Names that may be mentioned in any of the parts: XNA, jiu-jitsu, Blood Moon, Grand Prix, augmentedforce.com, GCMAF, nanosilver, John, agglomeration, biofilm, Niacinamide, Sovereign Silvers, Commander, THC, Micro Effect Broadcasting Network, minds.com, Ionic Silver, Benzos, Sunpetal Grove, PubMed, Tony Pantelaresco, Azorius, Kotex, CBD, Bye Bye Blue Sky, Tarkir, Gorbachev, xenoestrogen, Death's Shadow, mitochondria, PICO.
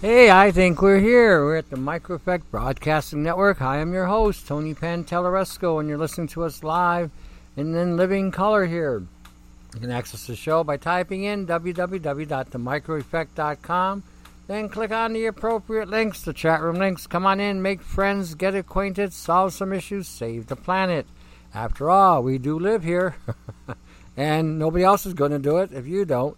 Hey, I think we're here. We're at the Micro Effect Broadcasting Network. I am your host, Tony Pantelaresco, and you're listening to us live and in living color here. You can access the show by typing in www.themicroeffect.com, then click on the appropriate links, the chat room links. Come on in, make friends, get acquainted, solve some issues, save the planet. After all, we do live here, and nobody else is going to do it if you don't.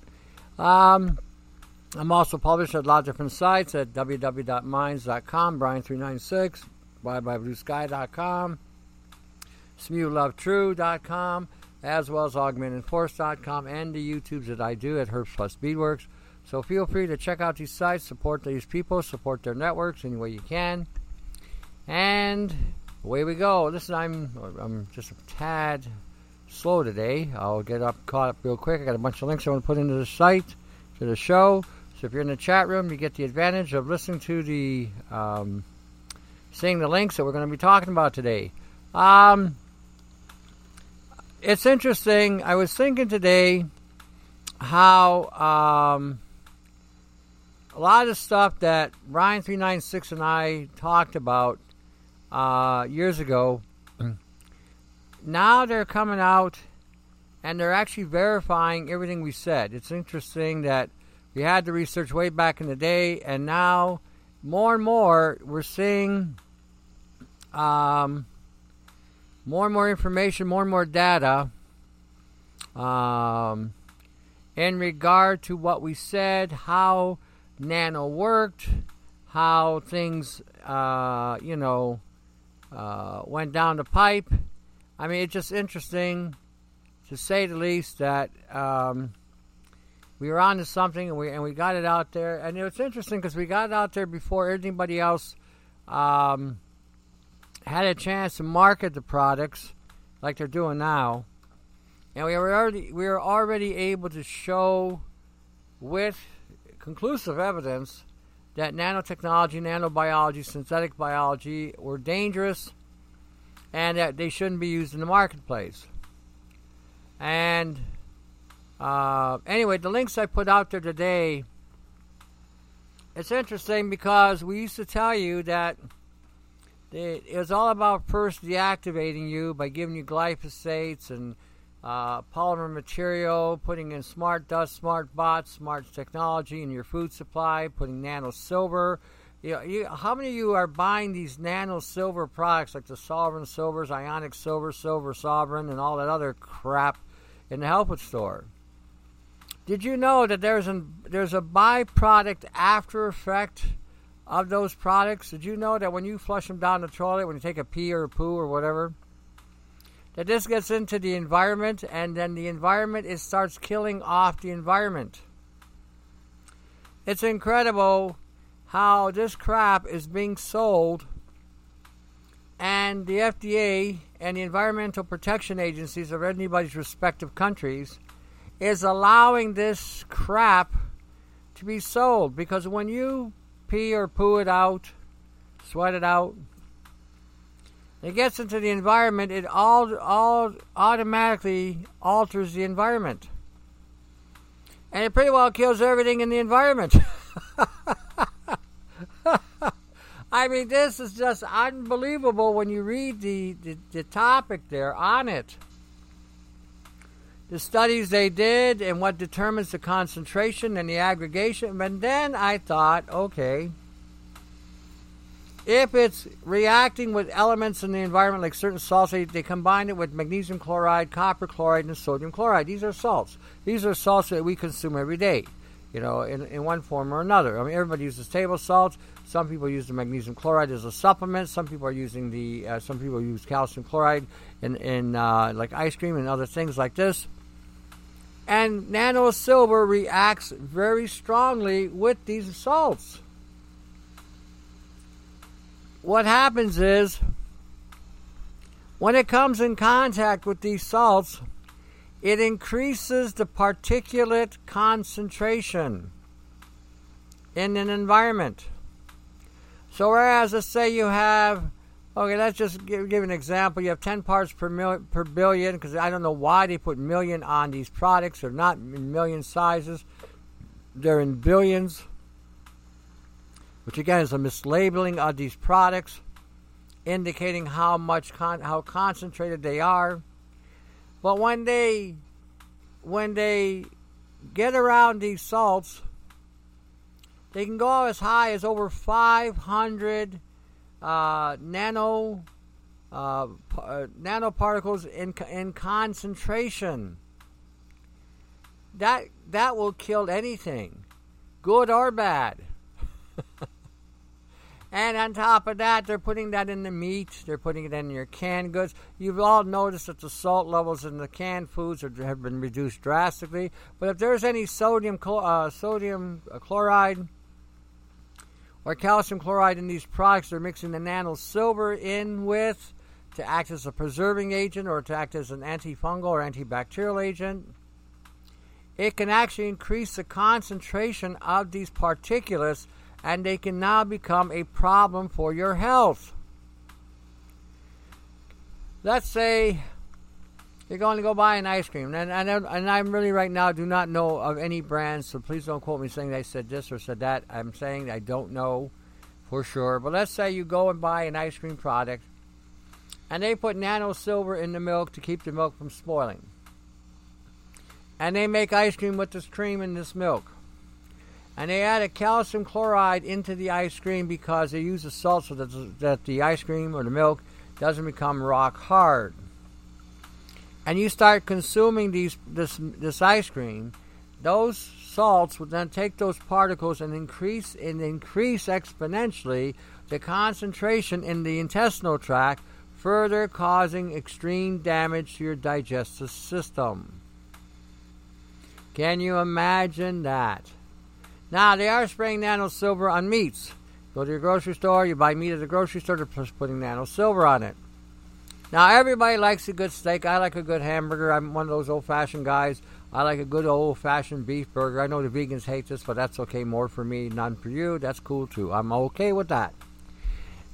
I'm also published at a lot of different sites at www.minds.com, Bryan396, ByeByeBlueSky.com, smeuelovetrue.com, as well as augmentedforce.com, and the YouTubes that I do at Herbs Plus Speedworks. So feel free to check out these sites, support these people, support their networks any way you can. And away we go. Listen, I'm just a tad slow today. I'll get caught up real quick. I got a bunch of links I want to put into the site, to the show. So if you're in the chat room, you get the advantage of listening to the seeing the links that we're going to be talking about today. It's interesting. I was thinking today how a lot of the stuff that Bryan396 and I talked about years ago, now they're coming out and they're actually verifying everything we said. It's interesting that we had the research way back in the day, and now more and more we're seeing more and more information, more and more data in regard to what we said, how nano worked, how things, went down the pipe. I mean, it's just interesting, to say the least, that we were onto something, and we got it out there. And it's interesting because we got it out there before anybody else had a chance to market the products like they're doing now. And we were already able to show with conclusive evidence that nanotechnology, nanobiology, synthetic biology were dangerous, and that they shouldn't be used in the marketplace. And anyway, the links I put out there today, it's interesting because we used to tell you that it was all about first deactivating you by giving you glyphosates and polymer material, putting in smart dust, smart bots, smart technology in your food supply, putting nano silver. How many of you are buying these nano silver products like the Sovereign Silvers, Ionic Silver, Silver Sovereign, and all that other crap in the health food store? Did you know that there's a byproduct after effect of those products? Did you know that when you flush them down the toilet, when you take a pee or a poo or whatever, that this gets into the environment, and then the environment starts killing off the environment? It's incredible how this crap is being sold, and the FDA and the environmental protection agencies of anybody's respective countries is allowing this crap to be sold. Because when you pee or poo it out, sweat it out, It gets into the environment, it all automatically alters the environment. And it pretty well kills everything in the environment. I mean, this is just unbelievable when you read the topic there on it. The studies they did and what determines the concentration and the aggregation. And then I thought, okay, if it's reacting with elements in the environment like certain salts, they combine it with magnesium chloride, copper chloride, and sodium chloride. These are salts. These are salts that we consume every day, you know, in one form or another. I mean, everybody uses table salts. Some people use the magnesium chloride as a supplement. Some people are using some people use calcium chloride in like ice cream and other things like this. And nano silver reacts very strongly with these salts. What happens is, when it comes in contact with these salts, it increases the particulate concentration in an environment. So whereas, let's say you have, okay, let's just give an example. You have 10 parts per billion, because I don't know why they put million on these products. They're not in million sizes. They're in billions, which again is a mislabeling of these products, indicating how much how concentrated they are. But when they get around these salts, they can go as high as over 500 nanoparticles in concentration. That will kill anything, good or bad. And on top of that, they're putting that in the meat. They're putting it in your canned goods. You've all noticed that the salt levels in the canned foods have been reduced drastically. But if there's any sodium chloride or calcium chloride in these products, they're mixing the nano silver in with to act as a preserving agent or to act as an antifungal or antibacterial agent. It can actually increase the concentration of these particulates, and they can now become a problem for your health. Let's say you're going to go buy an ice cream, and I'm really right now do not know of any brands, so please don't quote me saying I said this or said that. I'm saying I don't know for sure. But let's say you go and buy an ice cream product, and they put nano silver in the milk to keep the milk from spoiling. And they make ice cream with this cream and this milk. And they added calcium chloride into the ice cream because they use the salt so that the ice cream or the milk doesn't become rock hard. And you start consuming this ice cream, those salts would then take those particles and increase exponentially the concentration in the intestinal tract, further causing extreme damage to your digestive system. Can you imagine that? Now, they are spraying nano silver on meats. Go to your grocery store, you buy meat at the grocery store, they're putting nano silver on it. Now, everybody likes a good steak. I like a good hamburger. I'm one of those old-fashioned guys. I like a good old-fashioned beef burger. I know the vegans hate this, but that's okay. More for me, none for you. That's cool, too. I'm okay with that.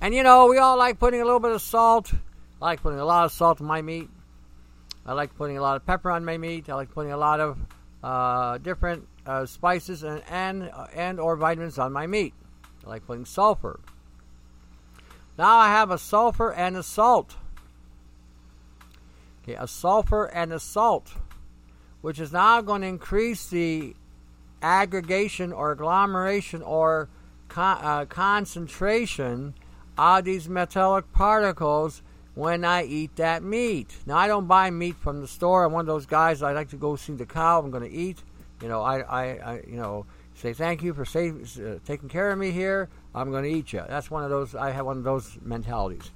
And, you know, we all like putting a little bit of salt. I like putting a lot of salt on my meat. I like putting a lot of pepper on my meat. I like putting a lot of different spices and or vitamins on my meat. I like putting sulfur. Now I have a sulfur and a salt. Okay, a sulfur and a salt, which is now going to increase the aggregation or agglomeration or concentration of these metallic particles when I eat that meat. Now, I don't buy meat from the store. I'm one of those guys. I like to go see the cow I'm going to eat. You know, I say thank you for taking care of me here. I'm going to eat you. That's one of those. I have one of those mentalities.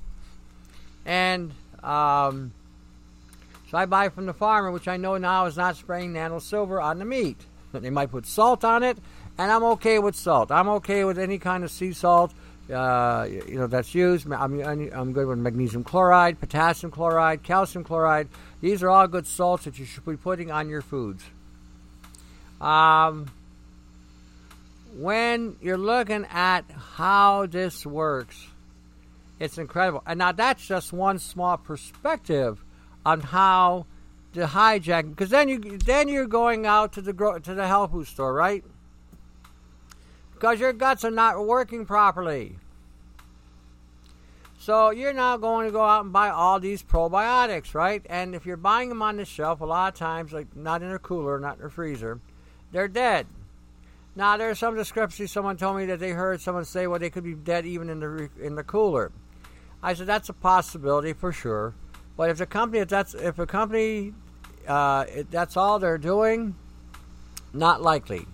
And so I buy from the farmer, which I know now is not spraying nano silver on the meat. They might put salt on it, and I'm okay with salt. I'm okay with any kind of sea salt. That's used. I'm good with magnesium chloride, potassium chloride, calcium chloride. These are all good salts that you should be putting on your foods. When you're looking at how this works, It's incredible. And now that's just one small perspective on how to hijack. Because then you're going out to the health food store, right? Because your guts are not working properly. So you're now going to go out and buy all these probiotics, right? And if you're buying them on the shelf, a lot of times, like not in a cooler, not in a freezer, they're dead. Now, there's some discrepancy. Someone told me that they heard someone say, well, they could be dead even in the cooler. I said, that's a possibility for sure. But if that's all they're doing, not likely.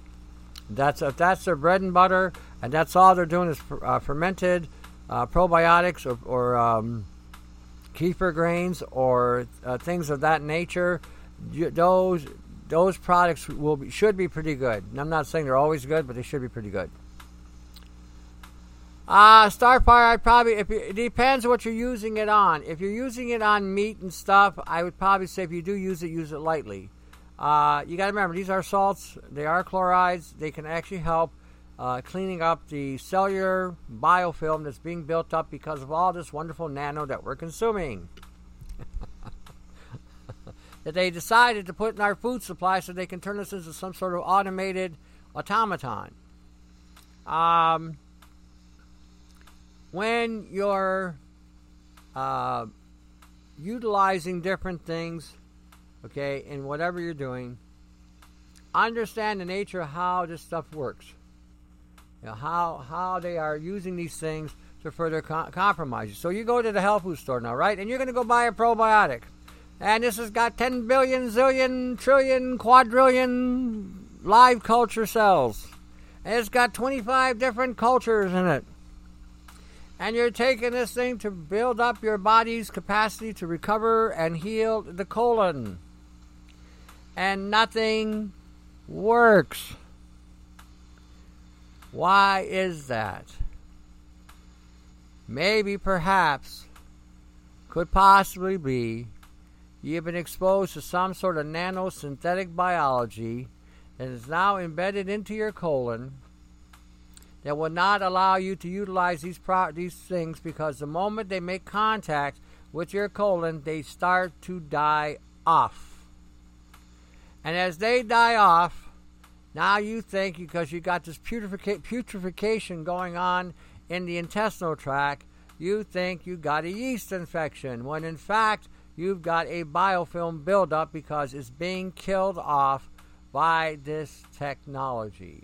If that's their bread and butter, and that's all they're doing is fermented probiotics or kefir grains or things of that nature, those products should be pretty good. And I'm not saying they're always good, but they should be pretty good. Starfire, I'd probably, it depends what you're using it on. If you're using it on meat and stuff, I would probably say if you do use it lightly. You got to remember, these are salts. They are chlorides. They can actually help cleaning up the cellular biofilm that's being built up because of all this wonderful nano that we're consuming. That they decided to put in our food supply so they can turn us into some sort of automated automaton. When you're utilizing different things, okay, in whatever you're doing, understand the nature of how this stuff works. You know, how they are using these things to further compromise you. So you go to the health food store now, right? And you're going to go buy a probiotic. And this has got 10 billion, zillion, trillion, quadrillion live culture cells. And it's got 25 different cultures in it. And you're taking this thing to build up your body's capacity to recover and heal the colon. And nothing works. Why is that? Maybe, perhaps, could possibly be you've been exposed to some sort of nanosynthetic biology that is now embedded into your colon that will not allow you to utilize these things, because the moment they make contact with your colon, they start to die off. And as they die off, now you think, because you got this putrefaction going on in the intestinal tract, you think you got a yeast infection, when in fact you've got a biofilm buildup because it's being killed off by this technology.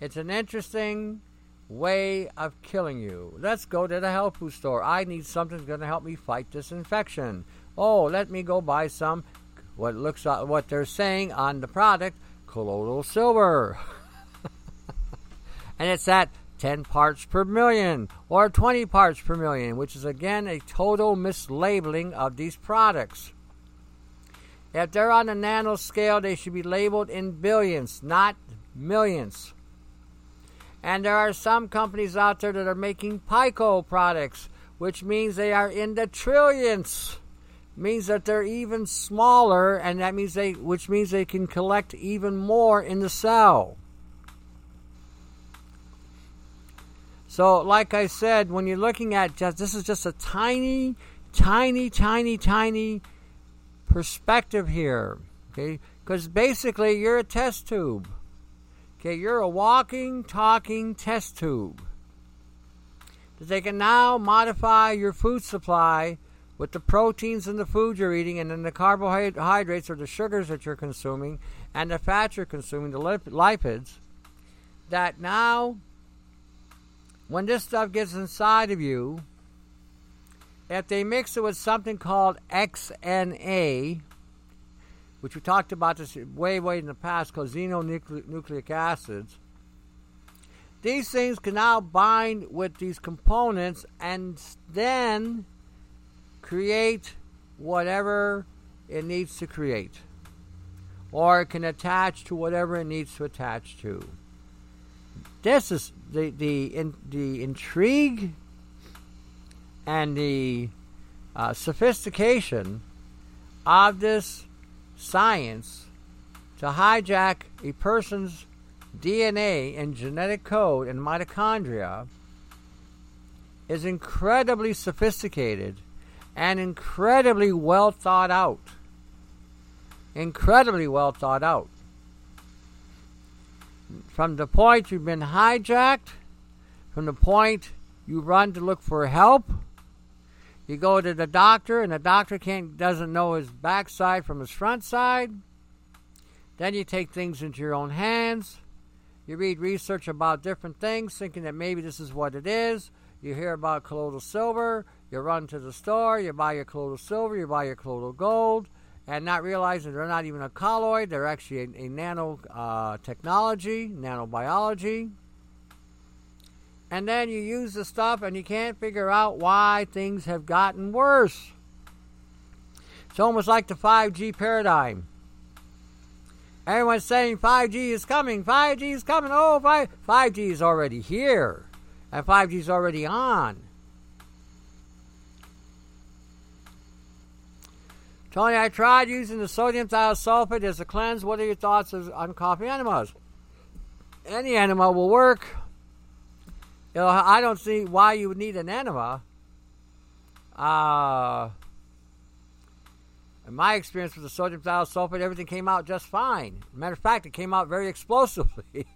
It's an interesting way of killing you. Let's go to the health food store. I need something that's going to help me fight this infection. Oh, let me go buy some, what they're saying on the product, colloidal silver. And it's at 10 parts per million or 20 parts per million, which is again a total mislabeling of these products. If they're on a nano scale, they should be labeled in billions, not millions. And there are some companies out there that are making PICO products, which means they are in the trillions. It means that they're even smaller, and that means they can collect even more in the cell. So, like I said, when you're looking at this is just a tiny, tiny, tiny, tiny perspective here, okay? Because basically, you're a test tube. Okay, you're a walking, talking test tube. They can now modify your food supply with the proteins in the food you're eating, and then the carbohydrates or the sugars that you're consuming, and the fats you're consuming, the lipids, that now, when this stuff gets inside of you, if they mix it with something called XNA, which we talked about this way in the past, called xenonucleic acids. These things can now bind with these components and then create whatever it needs to create. Or it can attach to whatever it needs to attach to. This is the intrigue and the sophistication of this science to hijack a person's DNA and genetic code and mitochondria is incredibly sophisticated and incredibly well thought out. Incredibly well thought out. From the point you've been hijacked, from the point you run to look for help, you go to the doctor and the doctor doesn't know his backside from his front side. Then you take things into your own hands. You read research about different things, thinking that maybe this is what it is. You hear about colloidal silver. You run to the store. You buy your colloidal silver. You buy your colloidal gold. And not realizing they're not even a colloid. They're actually a nanotechnology, nanobiology. And then you use the stuff and you can't figure out why things have gotten worse. It's almost like the 5G paradigm. Everyone's saying 5G is coming, 5G is coming. Oh, 5G is already here. And 5G is already on. Tony, I tried using the sodium thiosulfate as a cleanse. What are your thoughts on coffee enemas? Any enema will work. You know, I don't see why you would need an enema. In my experience with the sodium thiosulfate, everything came out just fine. Matter of fact, it came out very explosively.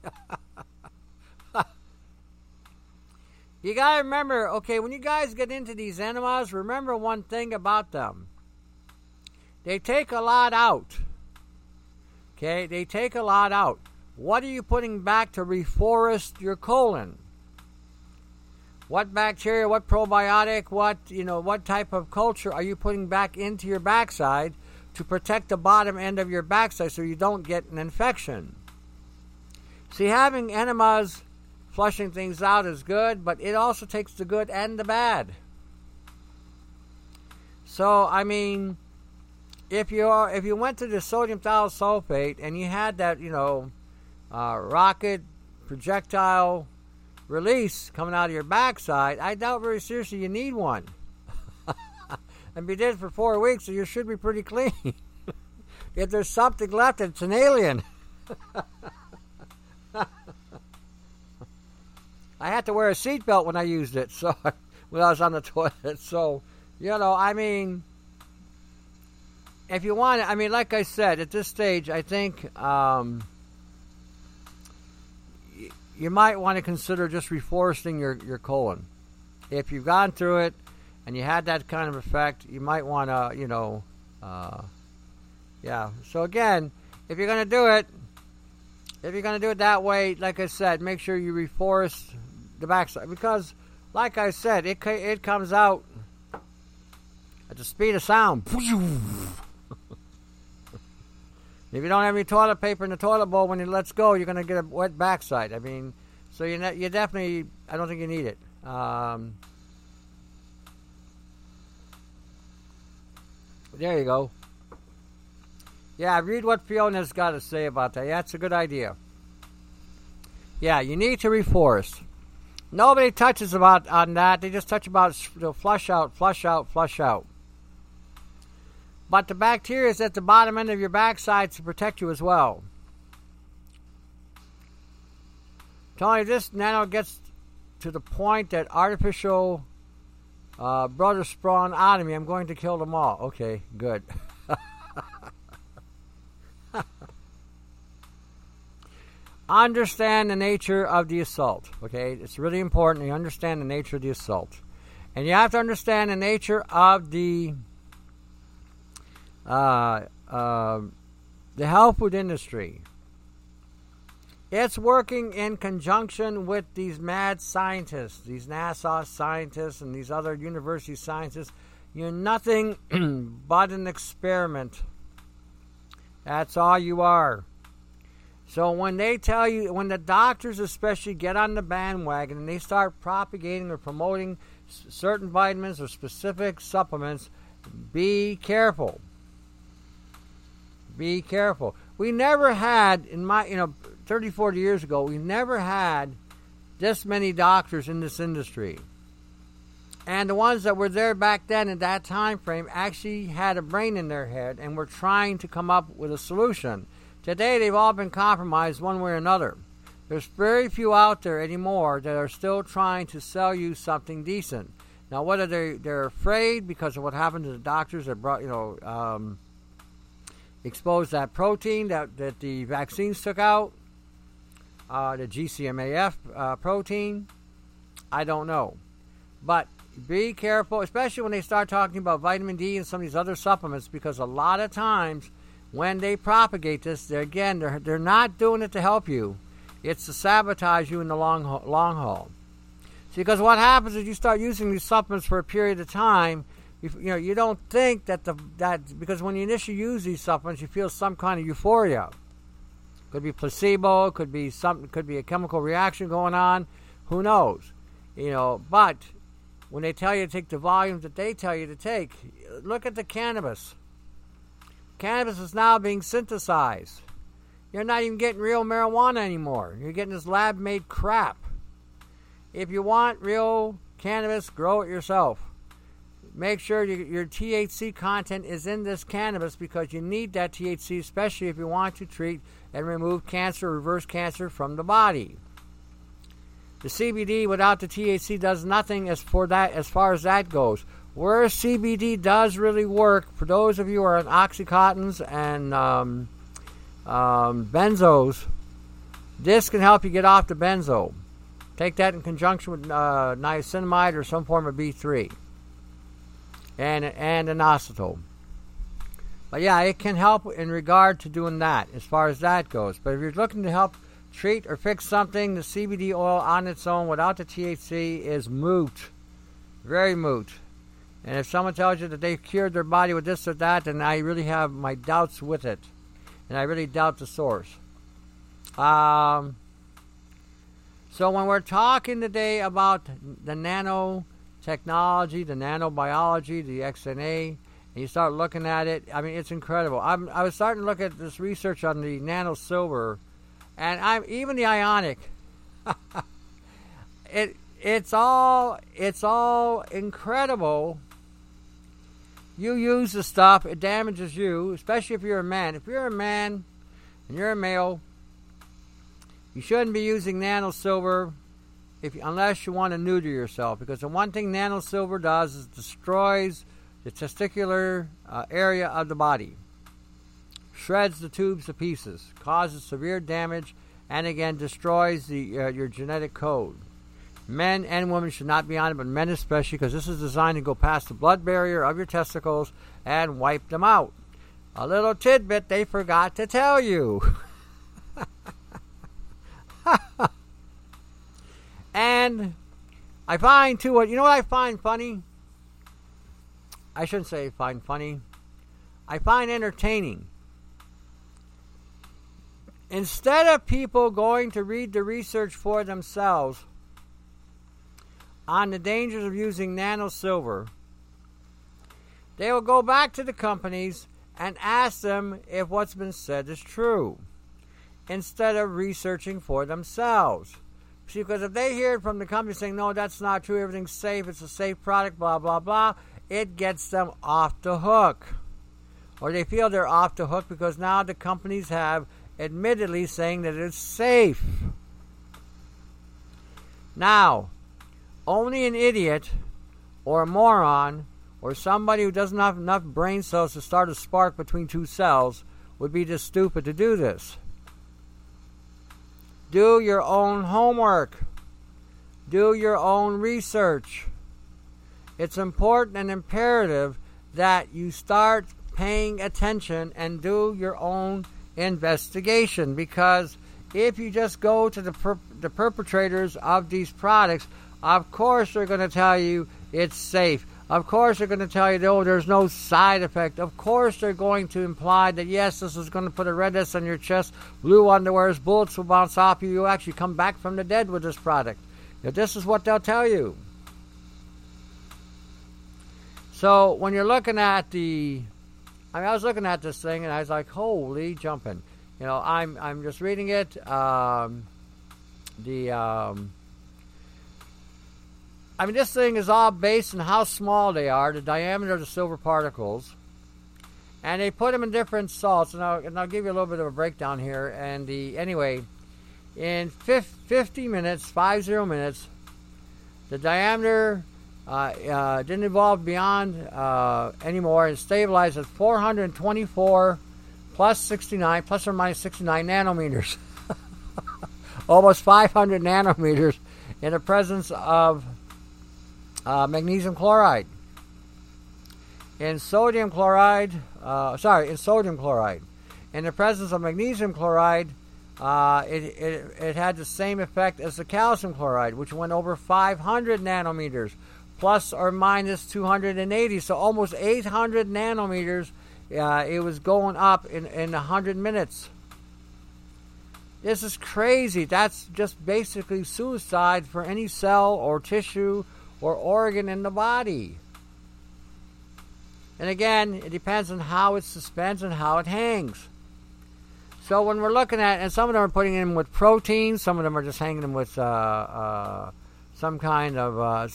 You got to remember, okay, when you guys get into these enemas, remember one thing about them. They take a lot out. Okay, they take a lot out. What are you putting back to reforest your colon? What bacteria, what probiotic, what type of culture are you putting back into your backside to protect the bottom end of your backside so you don't get an infection? See, having enemas, flushing things out is good, but it also takes the good and the bad. So, I mean, if you went to the sodium thiosulfate and you had that, rocket projectile release coming out of your backside, I doubt very seriously you need one. And you did for 4 weeks, so you should be pretty clean. If there's something left, it's an alien. I had to wear a seatbelt when I used it, so when I was on the toilet. So, if you want it, like I said, at this stage, I think you might want to consider just reforesting your colon. If you've gone through it and you had that kind of effect, you might want to, yeah. So again, if you're going to do it that way, like I said, make sure you reforest the backside. Because, like I said, it comes out at the speed of sound. If you don't have any toilet paper in the toilet bowl when it lets go, you're going to get a wet backside. So you definitely, I don't think you need it. There you go. Yeah, read what Fiona's got to say about that. Yeah, that's a good idea. Yeah, you need to reforest. Nobody touches on that. They just touch about flush out. But the bacteria is at the bottom end of your backside to protect you as well. Tony, this nano gets to the point that artificial brother spawn out of me. I'm going to kill them all. Okay, good. Understand the nature of the assault. Okay, it's really important you understand the nature of the assault. And you have to understand the nature of the health food industry. It's working in conjunction with these mad scientists, these NASA scientists and these other university scientists. You're nothing but an experiment. That's all you are. So when they tell you, when the doctors especially get on the bandwagon and they start propagating or promoting certain vitamins or specific supplements, be careful. Be careful. We never had, 30, 40 years ago, we never had this many doctors in this industry. And the ones that were there back then in that time frame actually had a brain in their head and were trying to come up with a solution. Today, they've all been compromised one way or another. There's very few out there anymore that are still trying to sell you something decent. Now, whether they're afraid because of what happened to the doctors that brought, exposed that protein that the vaccines took out, the GCMAF protein, I don't know. But be careful, especially when they start talking about vitamin D and some of these other supplements, because a lot of times when they propagate this, they're not doing it to help you. It's to sabotage you in the long haul. See, because what happens is you start using these supplements for a period of time. You don't think that because when you initially use these supplements, you feel some kind of euphoria. Could be placebo, could be a chemical reaction going on. Who knows? But when they tell you to take the volumes that they tell you to take, look at the cannabis. Cannabis is now being synthesized. You're not even getting real marijuana anymore. You're getting this lab-made crap. If you want real cannabis, grow it yourself. Make sure your THC content is in this cannabis, because you need that THC, especially if you want to treat and remove cancer, reverse cancer from the body. The CBD without the THC does nothing as far as that goes. Where CBD does really work, for those of you who are on Oxycontins and Benzos, this can help you get off the benzo. Take that in conjunction with niacinamide or some form of B3 and an acetyl. But yeah, it can help in regard to doing that as far as that goes. But if you're looking to help treat or fix something, the CBD oil on its own without the THC is moot. Very moot. And if someone tells you that they've cured their body with this or that, then I really have my doubts with it. And I really doubt the source. So when we're talking today about the nanotechnology, the nanobiology, the XNA, and you start looking at it, I mean, it's incredible. I was starting to look at this research on the nano silver, and even the ionic. It's all incredible. You use the stuff, it damages you, especially if you're a man. If you're a man and you're a male, you shouldn't be using nano silver unless you want to neuter yourself. Because the one thing nano silver does is destroys the testicular area of the body, shreds the tubes to pieces, causes severe damage, and again destroys your genetic code. Men and women should not be on it, but men especially, because this is designed to go past the blood barrier of your testicles and wipe them out. A little tidbit they forgot to tell you. And I find, too, what I find funny? I shouldn't say find funny. I find entertaining. Instead of people going to read the research for themselves on the dangers of using nano silver, they will go back to the companies and ask them if what's been said is true, instead of researching for themselves. See, because if they hear it from the company saying, no, that's not true, everything's safe, it's a safe product, blah, blah, blah, it gets them off the hook. Or they feel they're off the hook because now the companies have admittedly saying that it's safe. Now, only an idiot or a moron or somebody who doesn't have enough brain cells to start a spark between two cells would be this stupid to do this. Do your own homework. Do your own research. It's important and imperative that you start paying attention and do your own investigation, because if you just go to the perpetrators of these products, of course they're going to tell you it's safe. Of course they're going to tell you, oh, there's no side effect. Of course they're going to imply that, yes, this is going to put a redness on your chest, blue underwears, bullets will bounce off you, you'll actually come back from the dead with this product. Now, this is what they'll tell you. So when you're looking at I was looking at this thing and I was like, holy jumping. I'm just reading it. This thing is all based on how small they are, the diameter of the silver particles. And they put them in different salts. And I'll give you a little bit of a breakdown here. And in 50 minutes, the diameter didn't evolve beyond anymore and stabilized at 424 plus 69, plus or minus 69 nanometers. Almost 500 nanometers in the presence of magnesium chloride. In sodium chloride. In the presence of magnesium chloride, it had the same effect as the calcium chloride, which went over 500 nanometers, plus or minus 280. So almost 800 nanometers. It was going up in 100 minutes. This is crazy. That's just basically suicide for any cell or tissue or organ in the body. And again, it depends on how it suspends and how it hangs. So when we're looking at, and some of them are putting them with proteins, some of them are just hanging them with some kind of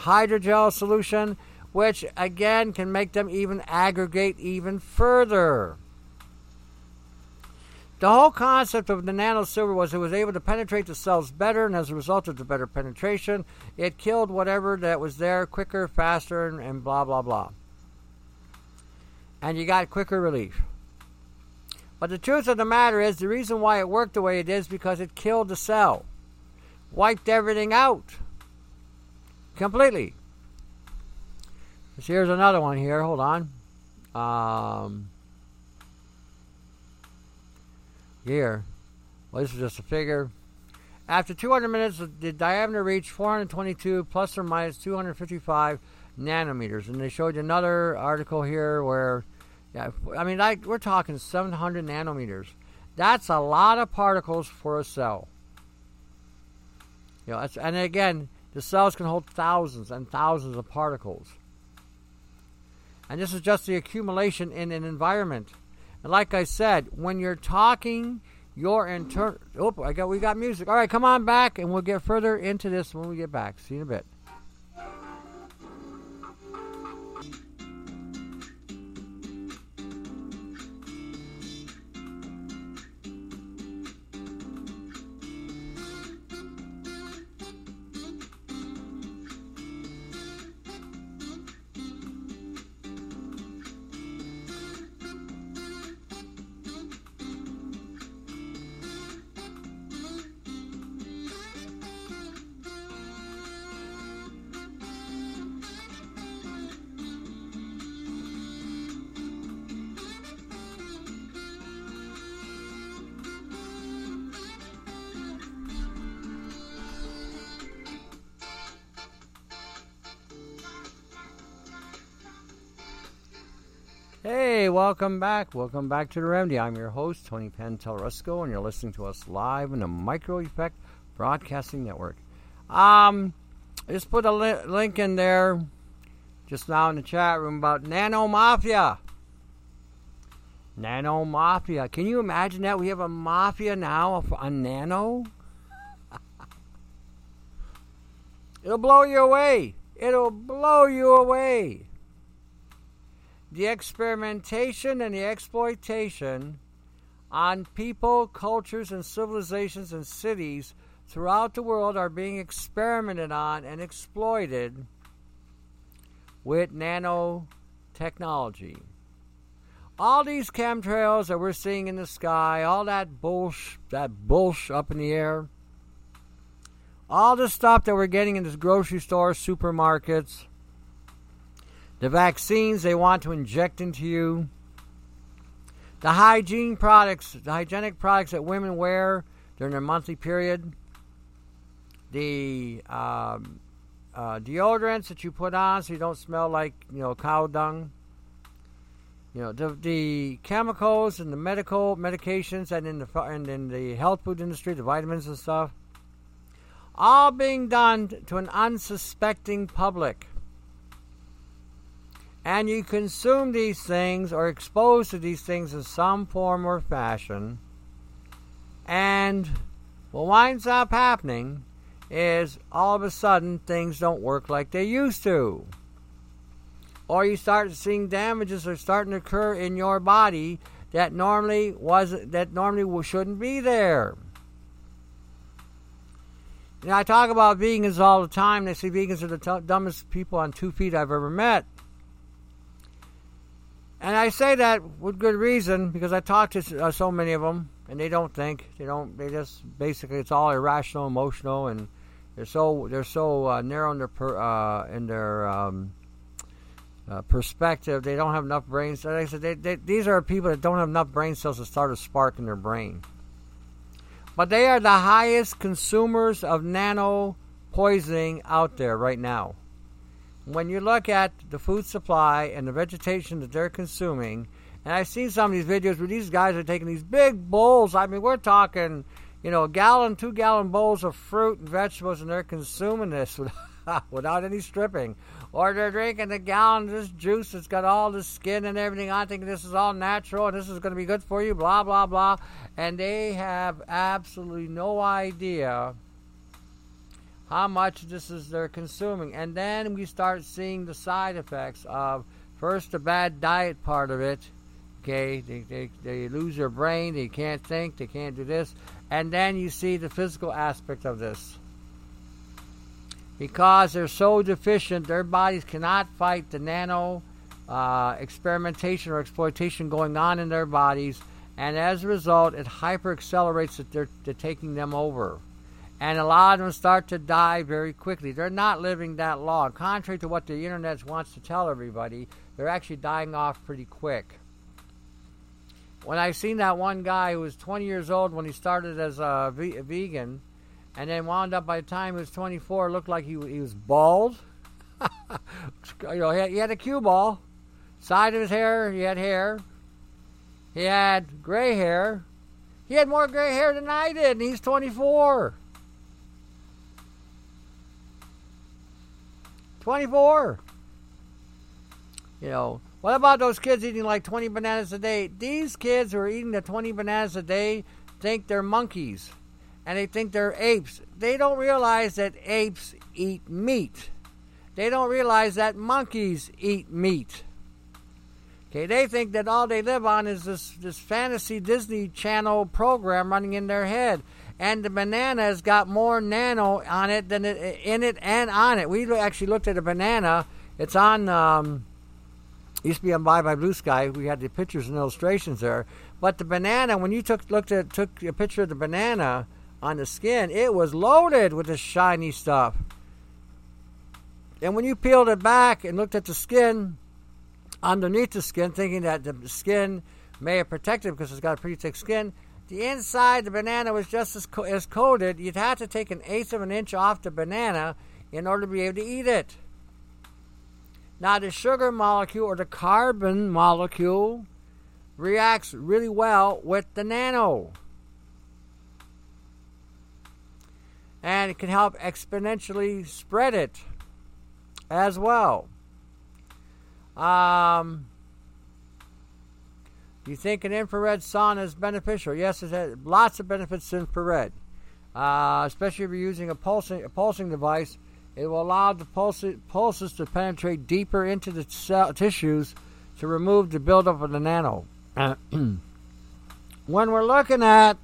hydrogel solution, which again can make them even aggregate even further. The whole concept of the nano silver was it was able to penetrate the cells better, and as a result of the better penetration, it killed whatever that was there quicker, faster, and blah, blah, blah. And you got quicker relief. But the truth of the matter is, the reason why it worked the way it is because it killed the cell. Wiped everything out. Completely. So here's another one here. Hold on. Here. Well, this is just a figure. After 200 minutes, the diameter reached 422 plus or minus 255 nanometers. And they showed you another article here where, yeah, I mean, like we're talking 700 nanometers. That's a lot of particles for a cell. You know, and again, the cells can hold thousands and thousands of particles. And this is just the accumulation in an environment. And like I said, when you're talking, your internal... Oop, we got music. All right, come on back, and we'll get further into this when we get back. See you in a bit. Hey, welcome back. Welcome back to The Remedy. I'm your host, Tony Pantelaresco, and you're listening to us live on the Micro Effect Broadcasting Network. I just put a link in there just now in the chat room about Nano Mafia. Nano Mafia. Can you imagine that? We have a mafia now, a nano? It'll blow you away. It'll blow you away. The experimentation and the exploitation on people, cultures, and civilizations and cities throughout the world are being experimented on and exploited with nanotechnology. All these chemtrails that we're seeing in the sky, all that bullsh up in the air, all the stuff that we're getting in this grocery store, supermarkets, the vaccines they want to inject into you, the hygienic products that women wear during their monthly period, the deodorants that you put on so you don't smell like, you know, cow dung, you know, the chemicals and the medical medications and in the health food industry, the vitamins and stuff, all being done to an unsuspecting public. And you consume these things or exposed to these things in some form or fashion. And what winds up happening is all of a sudden things don't work like they used to. Or you start seeing damages are starting to occur in your body that normally shouldn't be there. You know, I talk about vegans all the time. They say vegans are the dumbest people on 2 feet I've ever met. And I say that with good reason, because I talk to so many of them, and they don't think. They just basically, it's all irrational, emotional, and they're so narrow in their perspective. They don't have enough brain cells. Like I said, these are people that don't have enough brain cells to start a spark in their brain. But they are the highest consumers of nano poisoning out there right now. When you look at the food supply and the vegetation that they're consuming, and I've seen some of these videos where these guys are taking these big bowls. I mean, we're talking, you know, 1-gallon, 2-gallon bowls of fruit and vegetables, and they're consuming this without any stripping. Or they're drinking a gallon of this juice that's got all the skin and everything. I think this is all natural and this is going to be good for you, blah, blah, blah. And they have absolutely no idea how much this is they're consuming. And then we start seeing the side effects of, first, the bad diet part of it. Okay, they lose their brain, they can't think, they can't do this. And then you see the physical aspect of this. Because they're so deficient, their bodies cannot fight the nano experimentation or exploitation going on in their bodies. And as a result, it hyper-accelerates that they're taking them over. And a lot of them start to die very quickly. They're not living that long. Contrary to what the internet wants to tell everybody, they're actually dying off pretty quick. When I seen that one guy who was 20 years old when he started as a vegan, and then wound up by the time he was 24, looked like he was bald. You know, he had a cue ball. Side of his hair, he had hair. He had gray hair. He had more gray hair than I did, and he's 24. 24. You know, what about those kids eating like 20 bananas a day? These kids who are eating the 20 bananas a day think they're monkeys. And they think they're apes. They don't realize that apes eat meat. They don't realize that monkeys eat meat. Okay, they think that all they live on is this fantasy Disney Channel program running in their head. And the banana has got more nano on it than in it and on it. We actually looked at a banana. It's on, used to be on Bye Bye Blue Sky. We had the pictures and illustrations there. But the banana, when you took a picture of the banana on the skin, it was loaded with this shiny stuff. And when you peeled it back and looked at the skin, underneath the skin, thinking that the skin may have protected it because it's got a pretty thick skin, the inside, the banana was just as coated. You'd have to take 1/8 of an inch off the banana in order to be able to eat it. Now, the sugar molecule or the carbon molecule reacts really well with the nano. And it can help exponentially spread it as well. Do you think an infrared sauna is beneficial? Yes, it has lots of benefits in infrared. Especially if you're using a pulsing device, it will allow the pulses to penetrate deeper into the tissues to remove the buildup of the nano. When we're looking at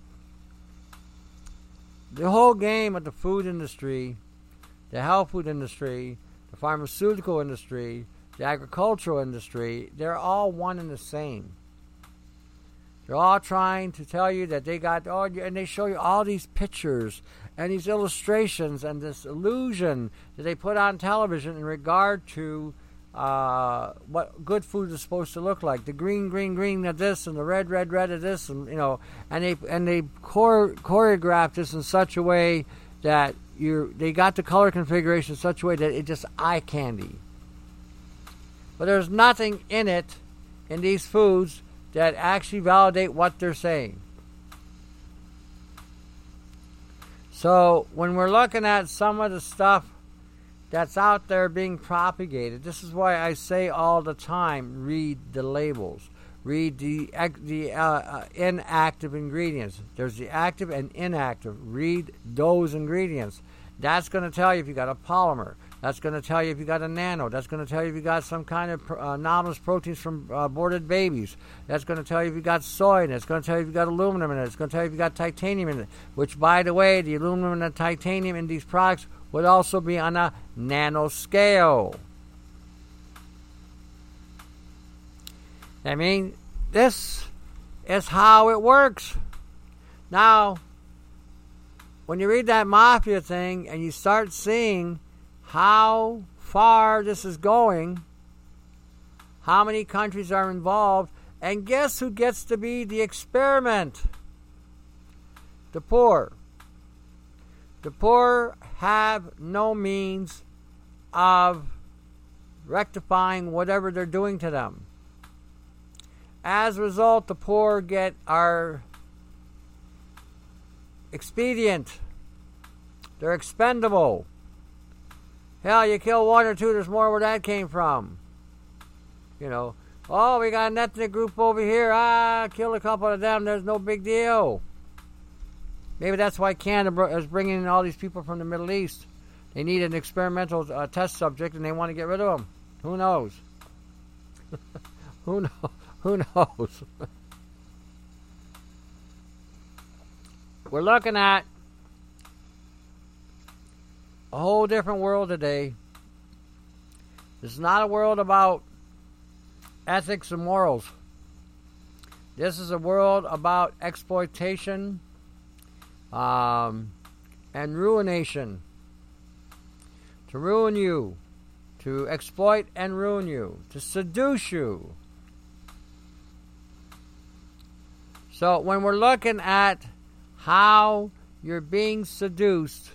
the whole game of the food industry, the health food industry, the pharmaceutical industry, the agricultural industry, they're all one and the same. They're all trying to tell you that they got, and they show you all these pictures and these illustrations and this illusion that they put on television in regard to what good food is supposed to look like. The green, green, green of this and the red, red, red of this, and you know, and they choreographed this in such a way that they got the color configuration in such a way that it's just eye candy. But there's nothing in it, in these foods, that actually validate what they're saying. So when we're looking at some of the stuff that's out there being propagated, this is why I say all the time, read the labels. Read the inactive ingredients. There's the active and inactive. Read those ingredients. That's going to tell you if you got a polymer. That's going to tell you if you got a nano. That's going to tell you if you got some kind of anomalous proteins from aborted babies. That's going to tell you if you got soy in it. It's going to tell you if you got aluminum in it. It's going to tell you if you got titanium in it. Which, by the way, the aluminum and the titanium in these products would also be on a nano scale. I mean, this is how it works. Now, when you read that mafia thing and you start seeing how far this is going, how many countries are involved, and guess who gets to be the experiment? The poor. The poor have no means of rectifying whatever they're doing to them. As a result, the poor are expedient. They're expendable. Hell, you kill one or two, there's more where that came from. You know, oh, we got an ethnic group over here. Ah, kill a couple of them. There's no big deal. Maybe that's why Canada is bringing in all these people from the Middle East. They need an experimental test subject, and they want to get rid of them. Who knows? Who knows? We're looking at a whole different world today. This is not a world about ethics and morals. This is a world about exploitation and ruination. To ruin you. To exploit and ruin you. To seduce you. So when we're looking at how you're being seduced,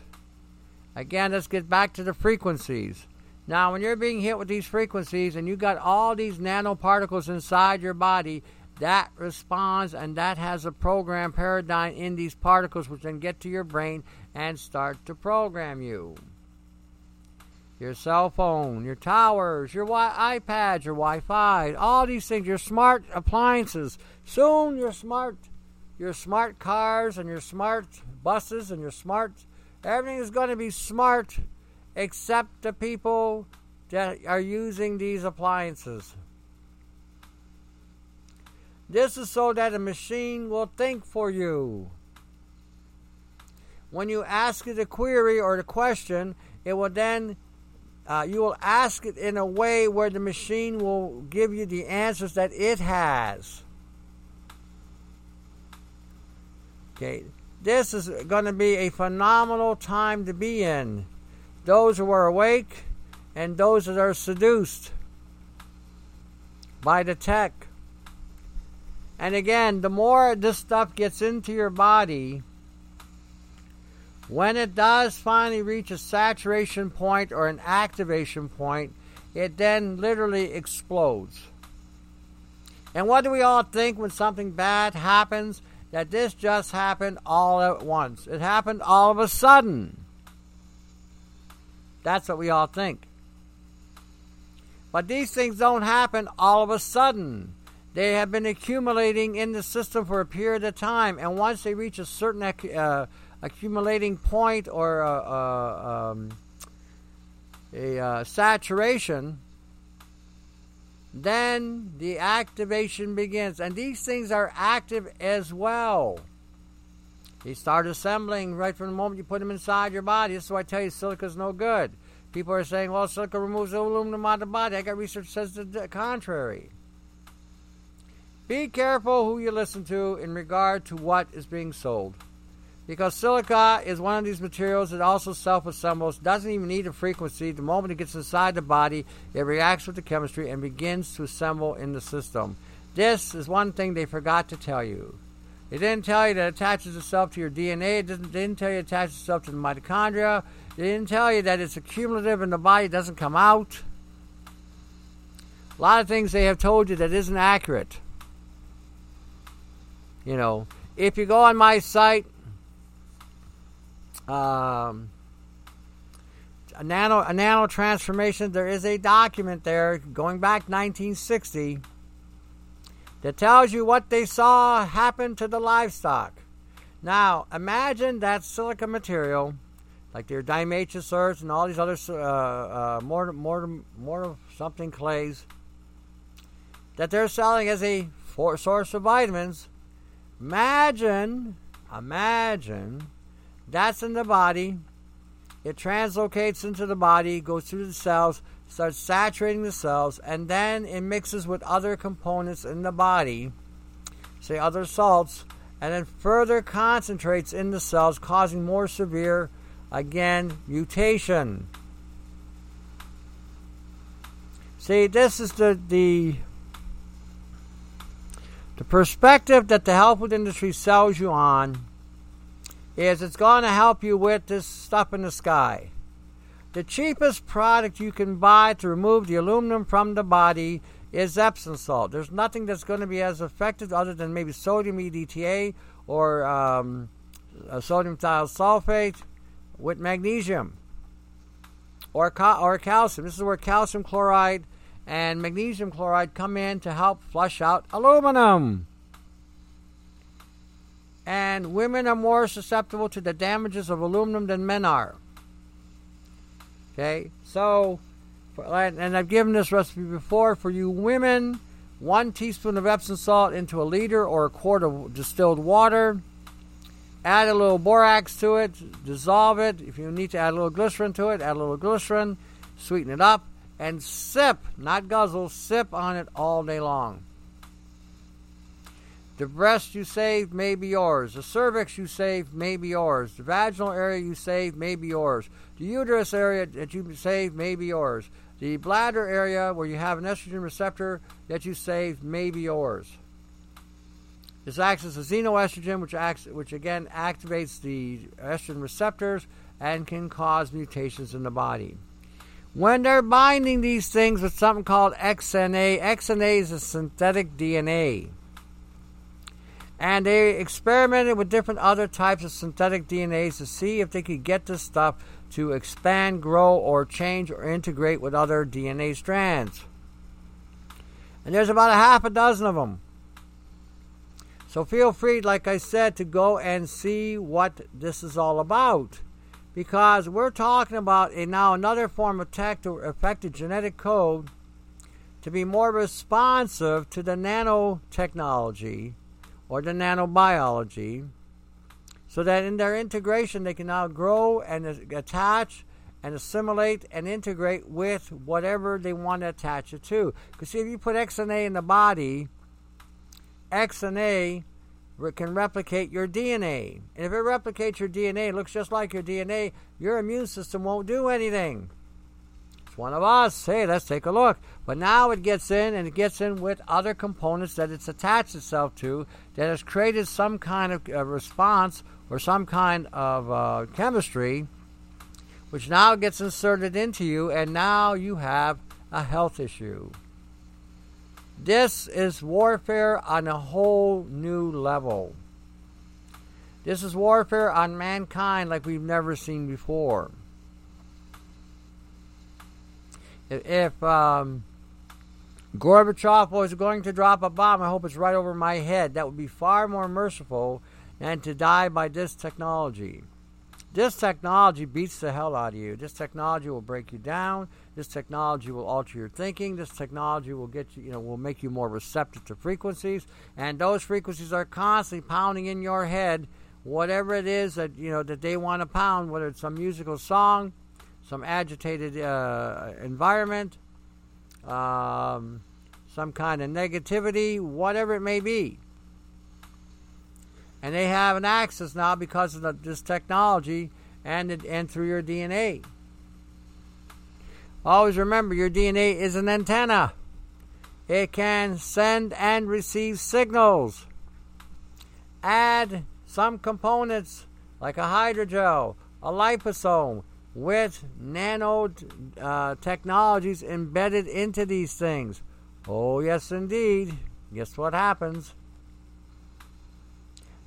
again, let's get back to the frequencies. Now, when you're being hit with these frequencies and you got all these nanoparticles inside your body, that responds and that has a program paradigm in these particles, which then get to your brain and start to program you. Your cell phone, your towers, your iPads, your Wi-Fi, all these things, your smart appliances. Soon your smart cars and your smart buses and your smart, everything is going to be smart except the people that are using these appliances. This is so that a machine will think for you. When you ask it a query or the question, it will then you will ask it in a way where the machine will give you the answers that it has. Okay, this is going to be a phenomenal time to be in. Those who are awake and those that are seduced by the tech. And again, the more this stuff gets into your body, when it does finally reach a saturation point or an activation point, it then literally explodes. And what do we all think when something bad happens? That this just happened all at once. It happened all of a sudden. That's what we all think. But these things don't happen all of a sudden. They have been accumulating in the system for a period of time. And once they reach a certain accumulating point or saturation, then the activation begins. And these things are active as well. They start assembling right from the moment you put them inside your body. This is why I tell you silica's no good. People are saying, well, silica removes the aluminum out of the body. I got research that says the contrary. Be careful who you listen to in regard to what is being sold. Because silica is one of these materials that also self-assembles, doesn't even need a frequency. The moment it gets inside the body, it reacts with the chemistry and begins to assemble in the system. This is one thing they forgot to tell you. They didn't tell you that it attaches itself to your DNA. It didn't tell you it attaches itself to the mitochondria. They didn't tell you that it's accumulative and the body doesn't come out. A lot of things they have told you that isn't accurate. You know, if you go on my site, a nano transformation, there is a document there going back 1960 that tells you what they saw happen to the livestock. Now imagine that silica material like their dimatricers and all these other more something clays that they're selling as a source of vitamins. Imagine that's in the body. It translocates into the body, goes through the cells, starts saturating the cells, and then it mixes with other components in the body, say other salts, and then further concentrates in the cells, causing more severe, again, mutation. See, this is the perspective that the health food industry sells you on, is it's going to help you with this stuff in the sky. The cheapest product you can buy to remove the aluminum from the body is Epsom salt. There's nothing that's going to be as effective other than maybe sodium EDTA or sodium thiosulfate with magnesium or calcium. This is where calcium chloride and magnesium chloride come in to help flush out aluminum. And women are more susceptible to the damages of aluminum than men are. Okay, so, and I've given this recipe before for you women. 1 teaspoon of Epsom salt into a liter or a quart of distilled water. Add a little borax to it. Dissolve it. If you need to add a little glycerin to it, add a little glycerin. Sweeten it up. And sip, not guzzle, sip on it all day long. The breast you save may be yours. The cervix you save may be yours. The vaginal area you save may be yours. The uterus area that you save may be yours. The bladder area where you have an estrogen receptor that you save may be yours. This acts as a xenoestrogen, which again activates the estrogen receptors and can cause mutations in the body. When they're binding these things with something called XNA, XNA is a synthetic DNA. And they experimented with different other types of synthetic DNAs to see if they could get this stuff to expand, grow, or change, or integrate with other DNA strands. And there's about 6 of them. So feel free, like I said, to go and see what this is all about. Because we're talking about now another form of tech to affect the genetic code to be more responsive to the nanotechnology or the nanobiology, so that in their integration they can now grow and attach and assimilate and integrate with whatever they want to attach it to. Because see, if you put XNA in the body, XNA can replicate your DNA. And if it replicates your DNA, it looks just like your DNA, your immune system won't do anything. It's one of us. Hey, let's take a look. But now it gets in, and it gets in with other components that it's attached itself to, that has created some kind of response or some kind of chemistry, which now gets inserted into you, and now you have a health issue. This is warfare on a whole new level. This is warfare on mankind like we've never seen before. If Gorbachev was going to drop a bomb, I hope it's right over my head. That would be far more merciful than to die by this technology. This technology beats the hell out of you. This technology will break you down. This technology will alter your thinking. This technology will get you, will make you more receptive to frequencies. And those frequencies are constantly pounding in your head whatever it is that, that they want to pound, whether it's some musical song, some agitated environment, some kind of negativity, whatever it may be. And they have an access now because of this technology and through your DNA. Always remember, your DNA is an antenna. It can send and receive signals. Add some components like a hydrogel, a liposome, with nano technologies embedded into these things. Oh, yes, indeed. Guess what happens?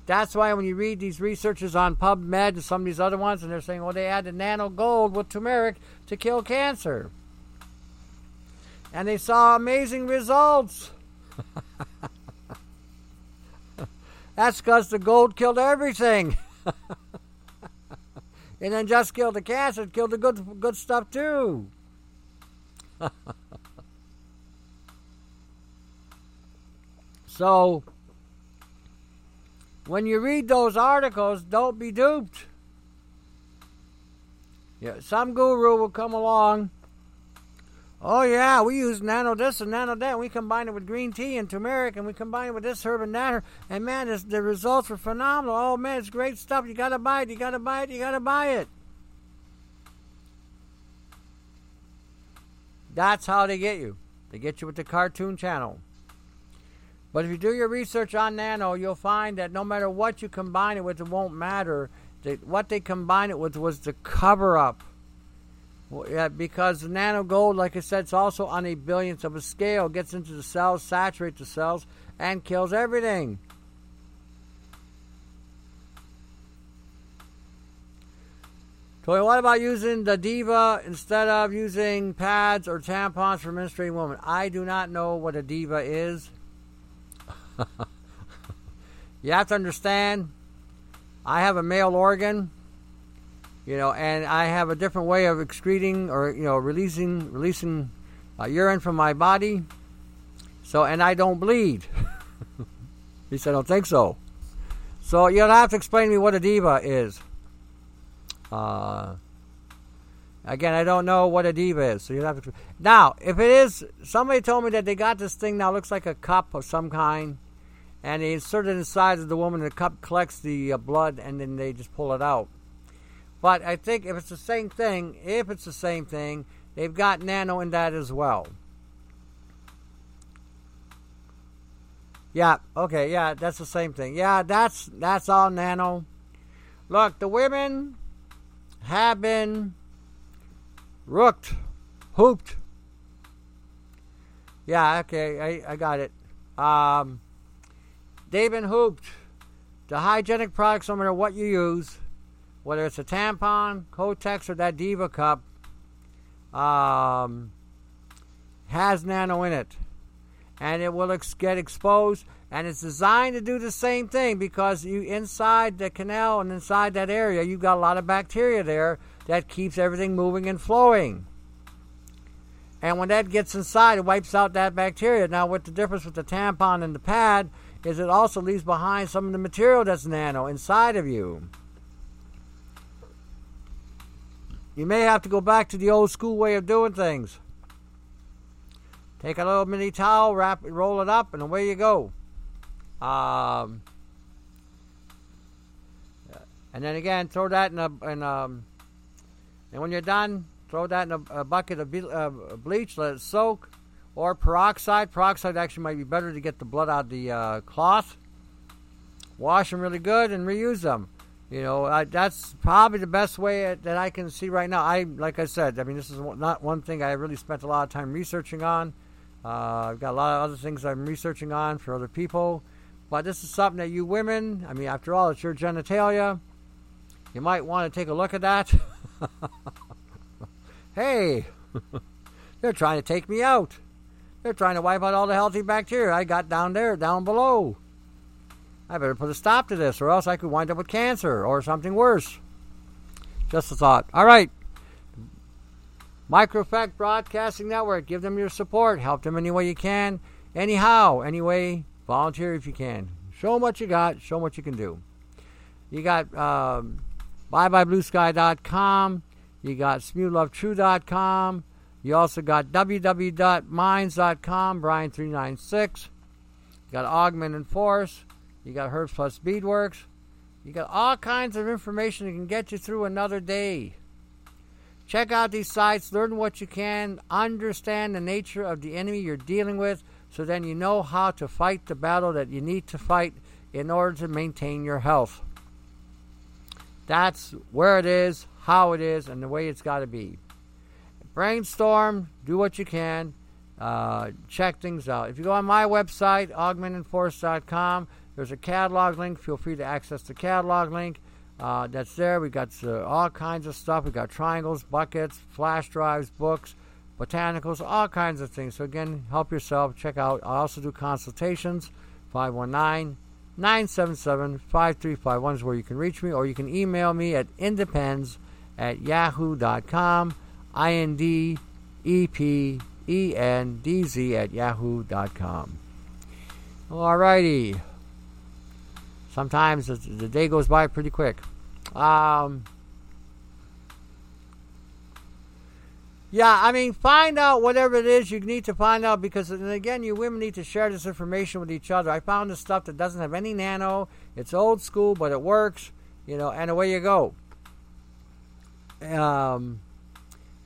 That's why when you read these researchers on PubMed and some of these other ones, and they're saying, well, they added nano gold with turmeric to kill cancer. And they saw amazing results. That's because the gold killed everything. It didn't just kill the cancer, it killed the good stuff too. So, when you read those articles, don't be duped. Yeah, some guru will come along. Oh yeah, we use nano this and nano that. And we combine it with green tea and turmeric, and we combine it with this herb and that herb. And man, the results were phenomenal. Oh man, it's great stuff. You gotta buy it. You gotta buy it. You gotta buy it. That's how they get you. They get you with the cartoon channel. But if you do your research on nano, you'll find that no matter what you combine it with, it won't matter. What they combined it with was the cover-up. Well, yeah, because the nano gold, like I said, it's also on a billionth of a scale. It gets into the cells, saturates the cells, and kills everything. Tony, what about using the diva instead of using pads or tampons for menstruating women? I do not know what a diva is. You have to understand, I have a male organ. You know, and I have a different way of excreting or, you know, releasing urine from my body. So, and I don't bleed. He said, I don't think so. So you'll have to explain to me what a diva is. Again, I don't know what a diva is. So you'll have to. Now, if it is, somebody told me that they got this thing now, looks like a cup of some kind. And they insert it inside of the woman. The cup collects the blood and then they just pull it out. But I think if it's the same thing, they've got nano in that as well. Yeah, okay, yeah, that's the same thing. Yeah, that's all nano. Look, the women have been hooped. Yeah, okay, I got it. They've been hooped. The hygienic products, no matter what you use, whether it's a tampon, Kotex, or that Diva cup, has nano in it. And it will get exposed. And it's designed to do the same thing because you inside the canal and inside that area, you've got a lot of bacteria there that keeps everything moving and flowing. And when that gets inside, it wipes out that bacteria. Now, what the difference with the tampon and the pad is it also leaves behind some of the material that's nano inside of you. You may have to go back to the old school way of doing things. Take a little mini towel, wrap it, roll it up, and away you go. And then again, throw that and when you're done, throw that in a bucket of bleach, let it soak, or peroxide. Peroxide actually might be better to get the blood out of the cloth. Wash them really good and reuse them. You know, that's probably the best way that I can see right now. Like I said, I mean, this is not one thing I really spent a lot of time researching on. I've got a lot of other things I'm researching on for other people. But this is something that you women, I mean, after all, it's your genitalia. You might want to take a look at that. Hey, they're trying to take me out. They're trying to wipe out all the healthy bacteria I got down there, down below. I better put a stop to this, or else I could wind up with cancer or something worse. Just a thought. All right. Micro Effect Broadcasting Network. Give them your support. Help them any way you can. Anyhow, anyway, volunteer if you can. Show them what you got. Show them what you can do. You got ByeByeBlueSky.com. You got smeuelovetrue.com. You also got www.minds.com, Bryan396. You got Augmented Force. You got Herbs Plus Speedworks. You got all kinds of information that can get you through another day. Check out these sites. Learn what you can. Understand the nature of the enemy you're dealing with so then you know how to fight the battle that you need to fight in order to maintain your health. That's where it is, how it is, and the way it's got to be. Brainstorm. Do what you can. Check things out. If you go on my website, augmentedforce.com, there's a catalog link. Feel free to access the catalog link. That's there. We've got all kinds of stuff. We've got triangles, buckets, flash drives, books, botanicals, all kinds of things. So, again, help yourself. Check out. I also do consultations. 519-977-5351 is where you can reach me, or you can email me at independs at yahoo.com, independz at yahoo.com. Alrighty. Sometimes the day goes by pretty quick. Yeah, I mean, find out whatever it is you need to find out, because, and again, you women need to share this information with each other. I found this stuff that doesn't have any nano. It's old school, but it works, you know, and away you go.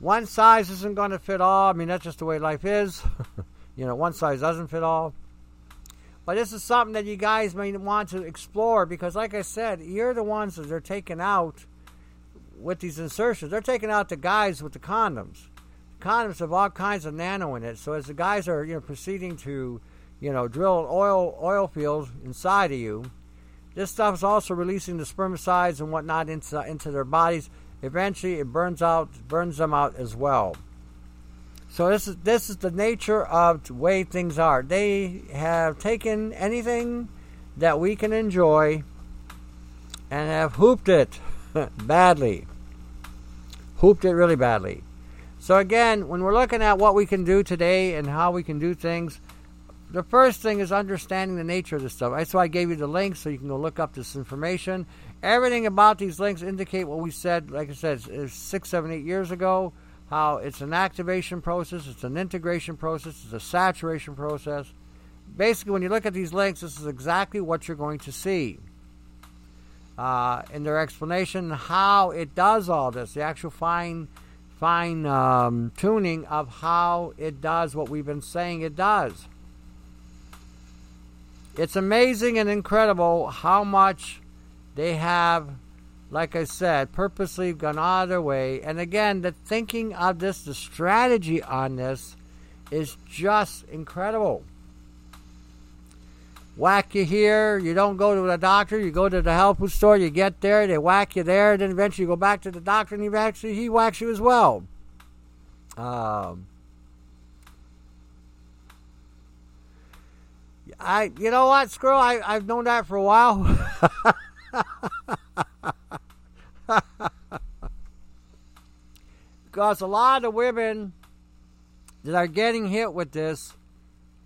One size isn't going to fit all. I mean, that's just the way life is. You know, one size doesn't fit all. But this is something that you guys may want to explore, because, like I said, you're the ones that are taking out with these insertions. They're taking out the guys with the condoms. Condoms have all kinds of nano in it. So as the guys are, you know, proceeding to, you know, drill oil fields inside of you, this stuff is also releasing the spermicides and whatnot into their bodies. Eventually, it burns them out as well. So this is the nature of the way things are. They have taken anything that we can enjoy and have hooped it badly. Hooped it really badly. So again, when we're looking at what we can do today and how we can do things, the first thing is understanding the nature of this stuff. That's why I gave you the links, so you can go look up this information. Everything about these links indicate what we said, like I said, 6, 7, 8 years ago, how it's an activation process, it's an integration process, it's a saturation process. Basically, when you look at these links, this is exactly what you're going to see in their explanation, how it does all this, the actual fine tuning of how it does what we've been saying it does. It's amazing and incredible how much they have, like I said, purposely gone out of their way. And again, the thinking of this, the strategy on this is just incredible. Whack you here, you don't go to the doctor, you go to the health food store, you get there, they whack you there, then eventually you go back to the doctor and he whacks you as well. You know what, Squirrel, I've known that for a while. Because a lot of women that are getting hit with this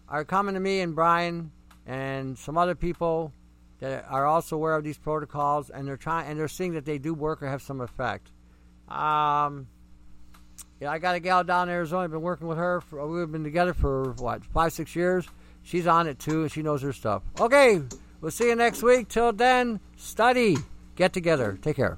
are coming to me and Brian and some other people that are also aware of these protocols, and they're seeing that they do work or have some effect. Yeah, I got a gal down in Arizona. I've been working with her. We've been together for what, 5-6 years. She's on it too, and she knows her stuff. Okay, we'll see you next week. Till then, study, get together, take care.